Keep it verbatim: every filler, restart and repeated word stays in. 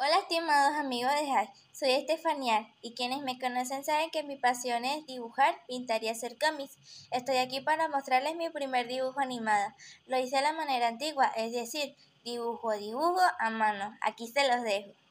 Hola estimados amigos de Hive, soy Estefaniart y quienes me conocen saben que mi pasión es dibujar, pintar y hacer cómics. Estoy aquí para mostrarles mi primer dibujo animado. Lo hice a la manera antigua, es decir, dibujo, dibujo a mano. Aquí se los dejo.